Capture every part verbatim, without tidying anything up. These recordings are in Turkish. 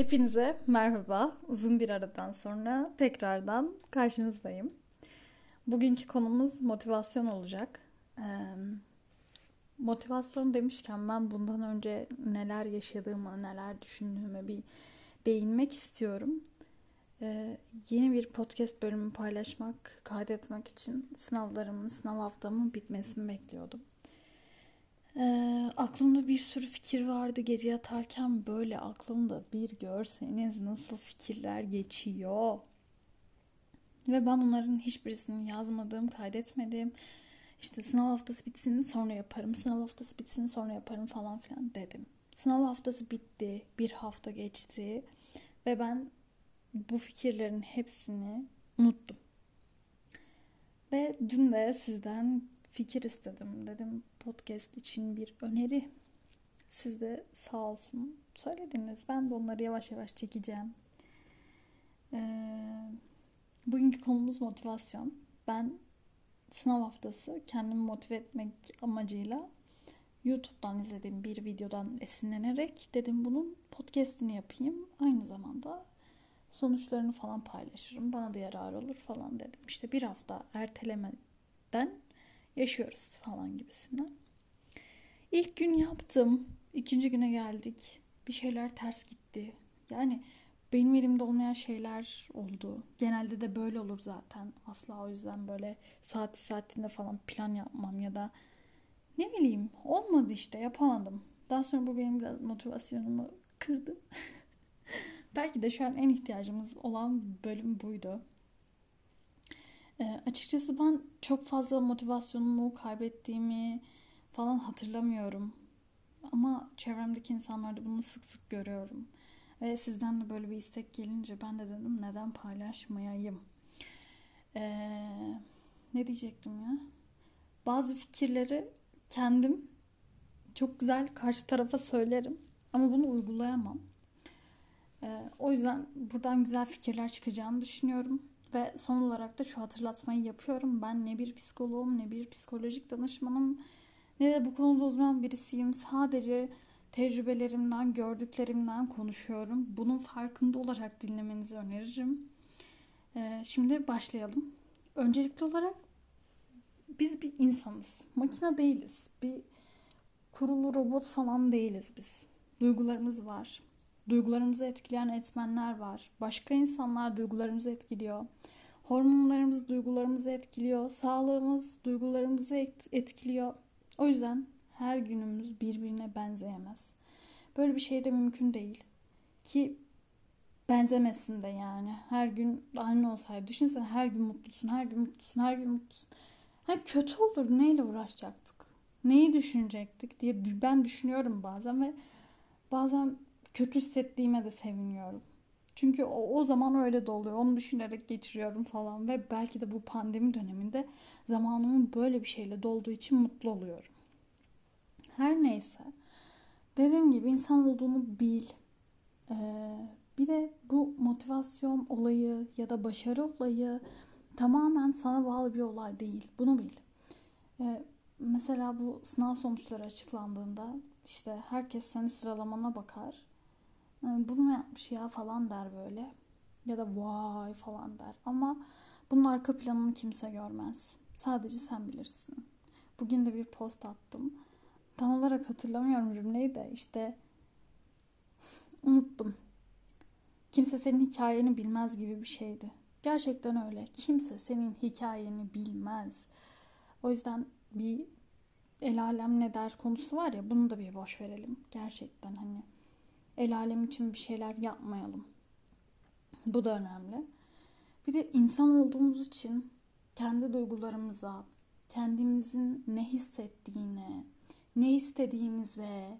Hepinize merhaba. Uzun bir aradan sonra tekrardan karşınızdayım. Bugünkü konumuz motivasyon olacak. Ee, motivasyon demişken ben bundan önce neler yaşadığıma, neler düşündüğüme bir değinmek istiyorum. Ee, yeni bir podcast bölümü paylaşmak, kaydetmek için sınavlarımın, sınav haftamın bitmesini bekliyordum. E, aklımda bir sürü fikir vardı. Gece yatarken böyle aklımda bir görseniz nasıl fikirler geçiyor. Ve ben bunların hiçbirisini yazmadım, kaydetmedim. İşte sınav haftası bitsin sonra yaparım, sınav haftası bitsin sonra yaparım falan filan dedim. Sınav haftası bitti, bir hafta geçti ve ben bu fikirlerin hepsini unuttum. Ve dün de sizden fikir istedim. Dedim podcast için bir öneri. Siz de sağ olsun söylediniz. Ben de onları yavaş yavaş çekeceğim. Ee, bugünkü konumuz motivasyon. Ben sınav haftası kendimi motive etmek amacıyla YouTube'dan izlediğim bir videodan esinlenerek dedim bunun podcast'ini yapayım. Aynı zamanda sonuçlarını falan paylaşırım. Bana da yarar olur falan dedim. İşte bir hafta ertelemeden yaşıyoruz falan gibisinden. İlk gün yaptım. İkinci güne geldik. Bir şeyler ters gitti. Yani benim elimde olmayan şeyler oldu. Genelde de böyle olur zaten. Asla o yüzden böyle saati saatinde falan plan yapmam ya da ne bileyim olmadı işte yapamadım. Daha sonra bu benim biraz motivasyonumu kırdı. Belki de şu an en ihtiyacımız olan bölüm buydu. E, açıkçası ben çok fazla motivasyonumu kaybettiğimi falan hatırlamıyorum. Ama çevremdeki insanlarda bunu sık sık görüyorum. Ve sizden de böyle bir istek gelince ben de dedim neden paylaşmayayım. E, ne diyecektim ya? Bazı fikirleri kendim çok güzel karşı tarafa söylerim. Ama bunu uygulayamam. E, o yüzden buradan güzel fikirler çıkacağını düşünüyorum. Ve son olarak da şu hatırlatmayı yapıyorum. Ben ne bir psikoloğum, ne bir psikolojik danışmanım, ne de bu konuda uzman birisiyim. Sadece tecrübelerimden, gördüklerimden konuşuyorum. Bunun farkında olarak dinlemenizi öneririm. Ee, şimdi başlayalım. Öncelikli olarak biz bir insanız. Makine değiliz. Bir kurulu robot falan değiliz biz. Duygularımız var. Duygularımızı etkileyen etmenler var. Başka insanlar duygularımızı etkiliyor. Hormonlarımız duygularımızı etkiliyor. Sağlığımız duygularımızı etkiliyor. O yüzden her günümüz birbirine benzeyemez. Böyle bir şey de mümkün değil. Ki benzemesin de yani. Her gün aynı olsaydı. Düşünsene her gün mutlusun, her gün mutlusun, her gün mutlusun. Hani kötü olur. Neyle uğraşacaktık? Neyi düşünecektik diye ben düşünüyorum bazen ve bazen kötü hissettiğime de seviniyorum. Çünkü o, o zaman öyle de oluyor. Onu düşünerek geçiriyorum falan. Ve belki de bu pandemi döneminde zamanımın böyle bir şeyle dolduğu için mutlu oluyorum. Her neyse. Dediğim gibi insan olduğunu bil. Ee, bir de bu motivasyon olayı ya da başarı olayı tamamen sana bağlı bir olay değil. Bunu bil. Ee, mesela bu sınav sonuçları açıklandığında işte herkes senin sıralamana bakar. Bunu yapmış ya falan der böyle. Ya da vay falan der. Ama bunun arka planını kimse görmez. Sadece sen bilirsin. Bugün de bir post attım. Tam olarak hatırlamıyorum cümleyi de işte unuttum. Kimse senin hikayeni bilmez gibi bir şeydi. Gerçekten öyle. Kimse senin hikayeni bilmez. O yüzden bir el alem ne der konusu var ya bunu da bir boş verelim. Gerçekten hani el alem için bir şeyler yapmayalım. Bu da önemli. Bir de insan olduğumuz için kendi duygularımıza, kendimizin ne hissettiğine, ne istediğimize,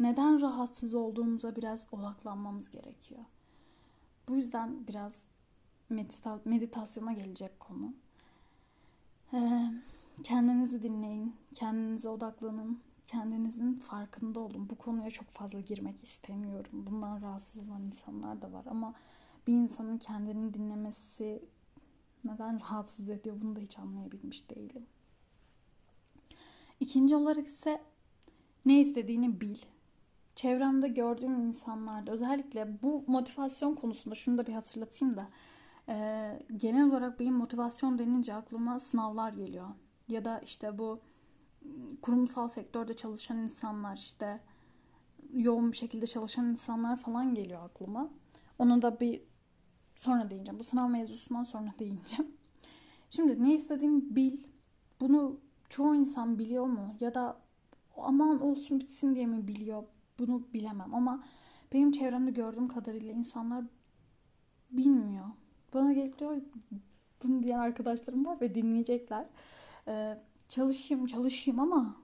neden rahatsız olduğumuza biraz odaklanmamız gerekiyor. Bu yüzden biraz medita- meditasyona gelecek konu. Ee, kendinizi dinleyin, kendinize odaklanın. Kendinizin farkında olun. Bu konuya çok fazla girmek istemiyorum. Bundan rahatsız olan insanlar da var ama bir insanın kendini dinlemesi neden rahatsız ediyor bunu da hiç anlayabilmiş değilim. İkinci olarak ise ne istediğini bil. çevremde gördüğüm insanlarda özellikle bu motivasyon konusunda şunu da bir hatırlatayım da e, genel olarak benim motivasyon denince aklıma sınavlar geliyor. Ya da işte bu kurumsal sektörde çalışan insanlar, işte yoğun bir şekilde çalışan insanlar falan geliyor aklıma. Onu da bir sonra değineceğim. Bu sınav mevzusundan sonra değineceğim. Şimdi ne istediğini bil. Bunu çoğu insan biliyor mu? Ya da aman olsun bitsin diye mi biliyor? Bunu bilemem ama benim çevremde gördüğüm kadarıyla insanlar bilmiyor. Bana geliyor, bunu diyen arkadaşlarım var ve dinleyecekler. Ee, çalışayım çalışayım ama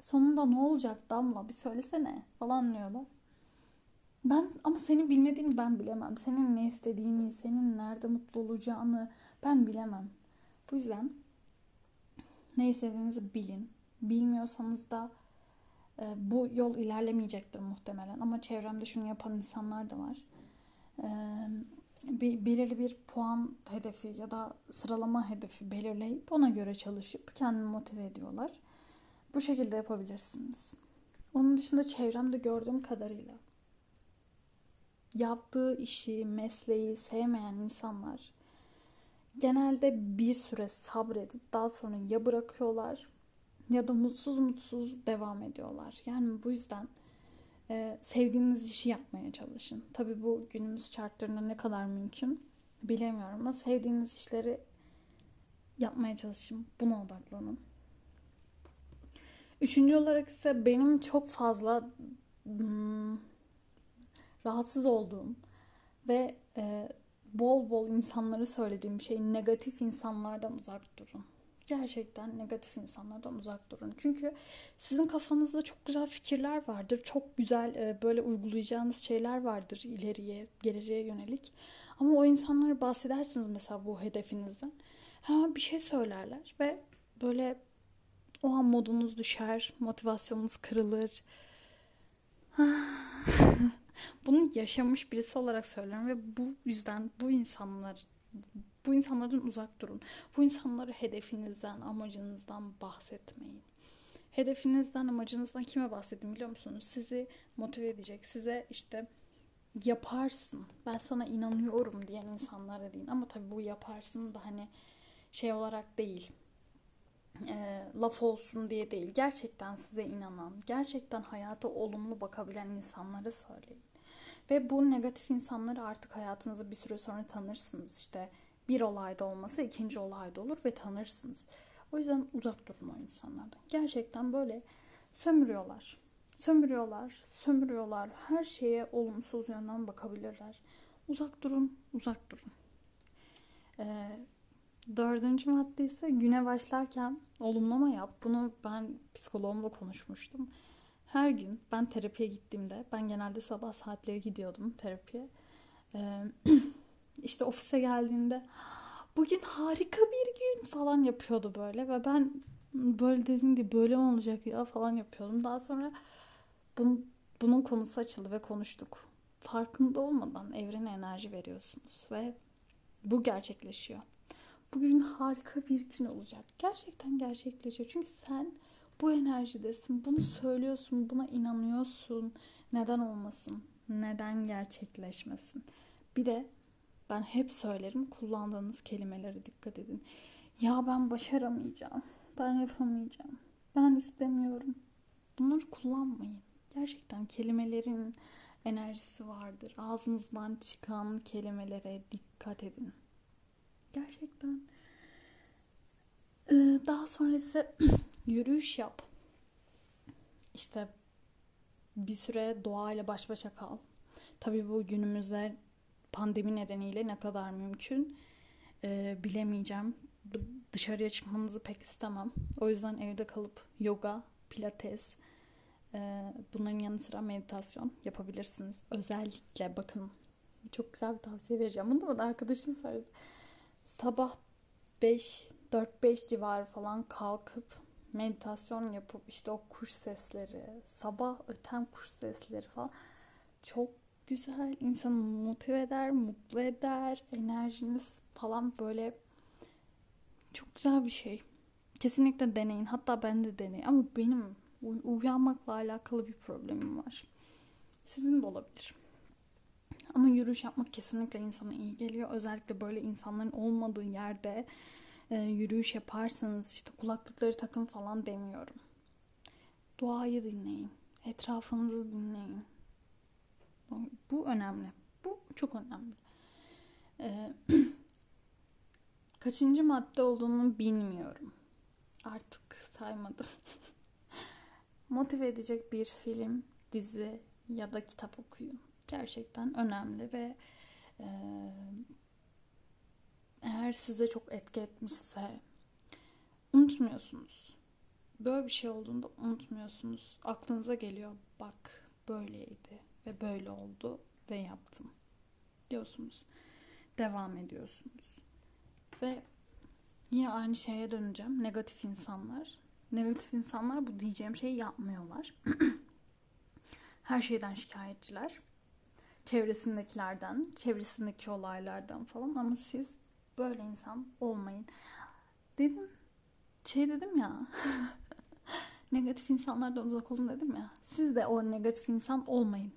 sonunda ne olacak Damla, bir söylesene falan diyorlar. Ben ama senin bilmediğini ben bilemem. Senin ne istediğini, senin nerede mutlu olacağını ben bilemem. Bu yüzden ne istediğinizi bilin. Bilmiyorsanız da e, bu yol ilerlemeyecektir muhtemelen. Ama çevremde şunu yapan insanlar da var. E, bir, belirli bir puan hedefi ya da sıralama hedefi belirleyip ona göre çalışıp kendini motive ediyorlar. Bu şekilde yapabilirsiniz. Onun dışında çevremde gördüğüm kadarıyla yaptığı işi, mesleği sevmeyen insanlar genelde bir süre sabredip daha sonra ya bırakıyorlar ya da mutsuz mutsuz devam ediyorlar. Yani bu yüzden e, sevdiğiniz işi yapmaya çalışın. Tabii bu günümüz şartlarında ne kadar mümkün bilemiyorum ama sevdiğiniz işleri yapmaya çalışın. Buna odaklanın. Üçüncü olarak ise benim çok fazla hmm, rahatsız olduğum ve e, bol bol insanlara söylediğim şey, negatif insanlardan uzak durun. Gerçekten negatif insanlardan uzak durun. Çünkü sizin kafanızda çok güzel fikirler vardır. Çok güzel e, böyle uygulayacağınız şeyler vardır ileriye, geleceğe yönelik. Ama o insanlara bahsedersiniz mesela bu hedefinizden. Hemen bir şey söylerler ve böyle o an modunuz düşer, motivasyonunuz kırılır. Bunu yaşamış birisi olarak söylüyorum ve bu yüzden bu insanlar, bu insanlardan uzak durun. Bu insanlara hedefinizden, amacınızdan bahsetmeyin. Hedefinizden, amacınızdan kime bahsedin biliyor musunuz? Sizi motive edecek, size işte yaparsın, ben sana inanıyorum diyen insanlara deyin. Ama tabii bu yaparsın da hani şey olarak değil, e, laf olsun diye değil. Gerçekten size inanan, gerçekten hayata olumlu bakabilen insanlara söyleyin. Ve bu negatif insanları artık hayatınızı bir süre sonra tanırsınız. İşte bir olayda olmasa ikinci olayda olur ve tanırsınız. O yüzden uzak durun o insanlardan. Gerçekten böyle sömürüyorlar. Sömürüyorlar, sömürüyorlar. Her şeye olumsuz yönden bakabilirler. Uzak durun, uzak durun. Ee, dördüncü madde ise güne başlarken olumlama yap. Bunu ben psikoloğumla konuşmuştum. Her gün ben terapiye gittiğimde, ben genelde sabah saatleri gidiyordum terapiye. Ee, işte ofise geldiğinde bugün harika bir gün falan yapıyordu böyle. Ve ben böyle dedim diye böyle mi olacak ya falan yapıyordum. Daha sonra bunun, bunun konusu açıldı ve konuştuk. Farkında olmadan evrene enerji veriyorsunuz ve bu gerçekleşiyor. Bugün harika bir gün olacak. Gerçekten gerçekleşiyor. Çünkü sen bu enerjidesin, bunu söylüyorsun, buna inanıyorsun. Neden olmasın? Neden gerçekleşmesin? Bir de ben hep söylerim, kullandığınız kelimelere dikkat edin. Ya ben başaramayacağım, ben yapamayacağım, ben istemiyorum. Bunları kullanmayın. Gerçekten kelimelerin enerjisi vardır. Ağzınızdan çıkan kelimelere dikkat edin. Gerçekten. Ee, daha sonrası yürüyüş yap. İşte bir süre doğayla baş başa kal. Tabii bu günümüzde pandemi nedeniyle ne kadar mümkün e, bilemeyeceğim. Dışarıya çıkmanızı pek istemem. O yüzden evde kalıp yoga, pilates, e, bunların yanı sıra meditasyon yapabilirsiniz. Özellikle bakın çok güzel bir tavsiye vereceğim. Bunu da bana arkadaşım söyledi. Sabah beş, dört beş civarı falan kalkıp meditasyon yapıp işte o kuş sesleri, sabah öten kuş sesleri falan çok güzel. İnsanı motive eder, mutlu eder. Enerjiniz falan böyle çok güzel bir şey. Kesinlikle deneyin. Hatta ben de deneyim. Ama benim uyanmakla alakalı bir problemim var. Sizin de olabilir. Ama yürüyüş yapmak kesinlikle insana iyi geliyor. Özellikle böyle insanların olmadığı yerde e, yürüyüş yaparsanız, işte kulaklıkları takın falan demiyorum. Doğayı dinleyin. Etrafınızı dinleyin. Bu önemli. Bu çok önemli. E, kaçıncı madde olduğunu bilmiyorum. Artık saymadım. Motive edecek bir film, dizi ya da kitap okuyun. Gerçekten önemli ve e, eğer size çok etki etmişse unutmuyorsunuz. Böyle bir şey olduğunda unutmuyorsunuz. Aklınıza geliyor, bak böyleydi ve böyle oldu ve yaptım diyorsunuz. Devam ediyorsunuz. Ve yine aynı şeye döneceğim. Negatif insanlar. Negatif insanlar bu diyeceğim şeyi yapmıyorlar. Her şeyden şikayetçiler. Çevresindekilerden, çevresindeki olaylardan falan, ama siz böyle insan olmayın. Dedim, şey dedim ya, negatif insanlardan uzak olun dedim ya. Siz de o negatif insan olmayın.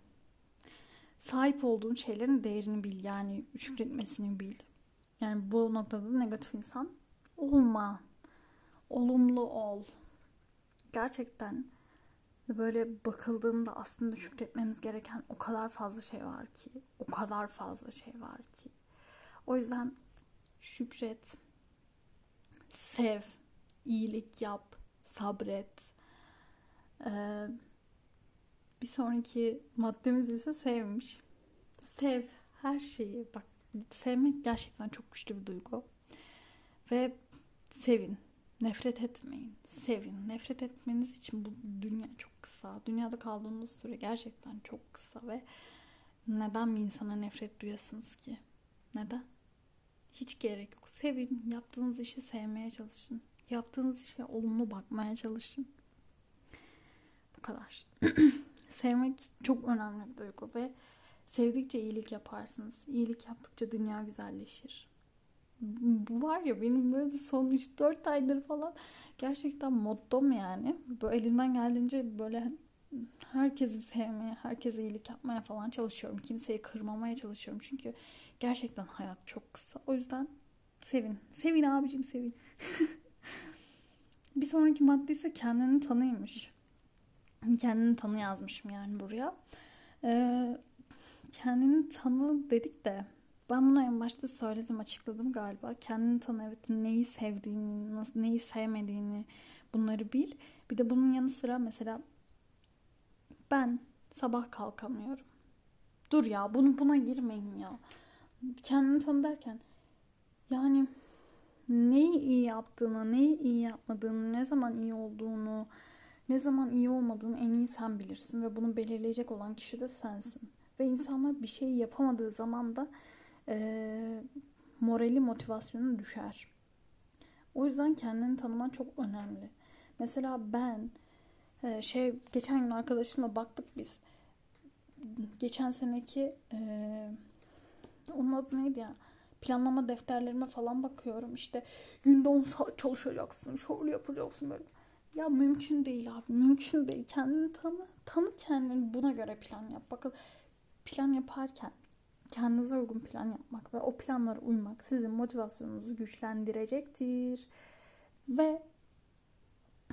Sahip olduğun şeylerin değerini bil, yani şükretmesini bil. Yani bu noktada negatif insan olma. Olumlu ol. Gerçekten böyle bakıldığında aslında şükretmemiz gereken o kadar fazla şey var ki. O kadar fazla şey var ki. O yüzden şükret, sev, iyilik yap, sabret. Ee, bir sonraki maddemiz ise sevmiş. Sev her şeyi. Bak, sevmek gerçekten çok güçlü bir duygu. Ve sevin. Nefret etmeyin. Sevin. Nefret etmeniz için bu dünya çok kısa. Dünyada kaldığınız süre gerçekten çok kısa ve neden bir insana nefret duyasınız ki? Neden? Hiç gerek yok. Sevin. Yaptığınız işi sevmeye çalışın. Yaptığınız işe olumlu bakmaya çalışın. Bu kadar. Sevmek çok önemli bir duygu ve sevdikçe iyilik yaparsınız. İyilik yaptıkça dünya güzelleşir. Bu var ya, benim böyle son üç dört aydır falan gerçekten mottom yani. Böyle elinden geldiğince böyle herkesi sevmeye, herkese iyilik yapmaya falan çalışıyorum. Kimseyi kırmamaya çalışıyorum. Çünkü gerçekten hayat çok kısa. O yüzden sevin. Sevin abicim, sevin. Bir sonraki madde ise kendini tanıymış. Kendini tanı yazmışım yani buraya. Ee, kendini tanı dedik de. Ben bunu en başta söyledim, açıkladım galiba. Kendini tanı, evet, neyi sevdiğini, nasıl, neyi sevmediğini, bunları bil. Bir de bunun yanı sıra mesela ben sabah kalkamıyorum. Dur ya, bunu buna girmeyin ya. Kendini tanı derken yani neyi iyi yaptığını, neyi iyi yapmadığını, ne zaman iyi olduğunu, ne zaman iyi olmadığını en iyi sen bilirsin ve bunu belirleyecek olan kişi de sensin. Ve insanlar bir şey yapamadığı zaman da E, morali, motivasyonu düşer. O yüzden kendini tanıman çok önemli. Mesela ben e, şey geçen gün arkadaşımla baktık biz. Geçen seneki e, onun adı neydi ya? Planlama defterlerime falan bakıyorum. İşte günde on saat çalışacaksın, şöyle yapacaksın böyle. Ya mümkün değil abi. Mümkün değil. Kendini tanı. Tanı kendini. Buna göre plan yap. Bakın, plan yaparken kendinize uygun plan yapmak ve o planlara uymak sizin motivasyonunuzu güçlendirecektir. Ve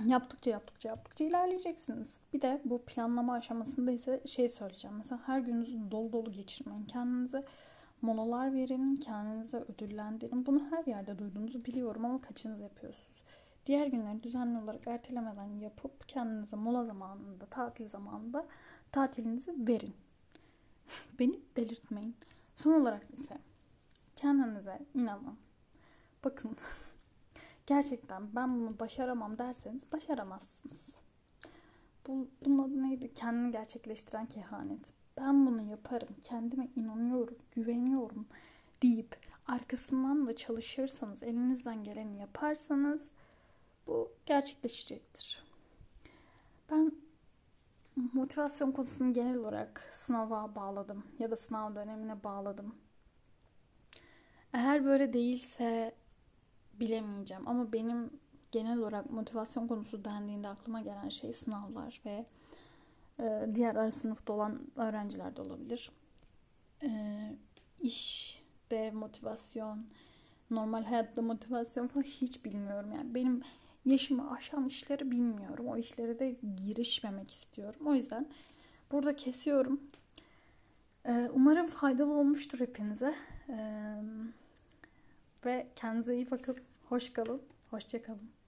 yaptıkça yaptıkça yaptıkça ilerleyeceksiniz. Bir de bu planlama aşamasında ise şey söyleyeceğim. Mesela her gününüzü dolu dolu geçirmeyin. Kendinize molalar verin, kendinize ödüllendirin. Bunu her yerde duyduğunuzu biliyorum ama kaçınız yapıyorsunuz? Diğer günleri düzenli olarak ertelemeden yapıp kendinize mola zamanında, tatil zamanında tatilinizi verin. Beni delirtmeyin. Son olarak ise kendinize inanın. Bakın, gerçekten ben bunu başaramam derseniz başaramazsınız. Bu, bunun adı neydi? Kendini gerçekleştiren kehanet. Ben bunu yaparım, kendime inanıyorum, güveniyorum deyip arkasından da çalışırsanız, elinizden geleni yaparsanız bu gerçekleşecektir. Ben motivasyon konusunu genel olarak sınava bağladım ya da sınav dönemine bağladım. Eğer böyle değilse bilemeyeceğim ama benim genel olarak motivasyon konusu dendiğinde aklıma gelen şey sınavlar ve diğer ara sınıfta olan öğrenciler de olabilir. İşte motivasyon, normal hayatta motivasyon falan hiç bilmiyorum. Yani benim yaşımı aşan işleri bilmiyorum. O işlere de girişmemek istiyorum. O yüzden burada kesiyorum. Umarım faydalı olmuştur hepinize. Ve kendinize iyi bakın. Hoş kalın. Hoşça kalın.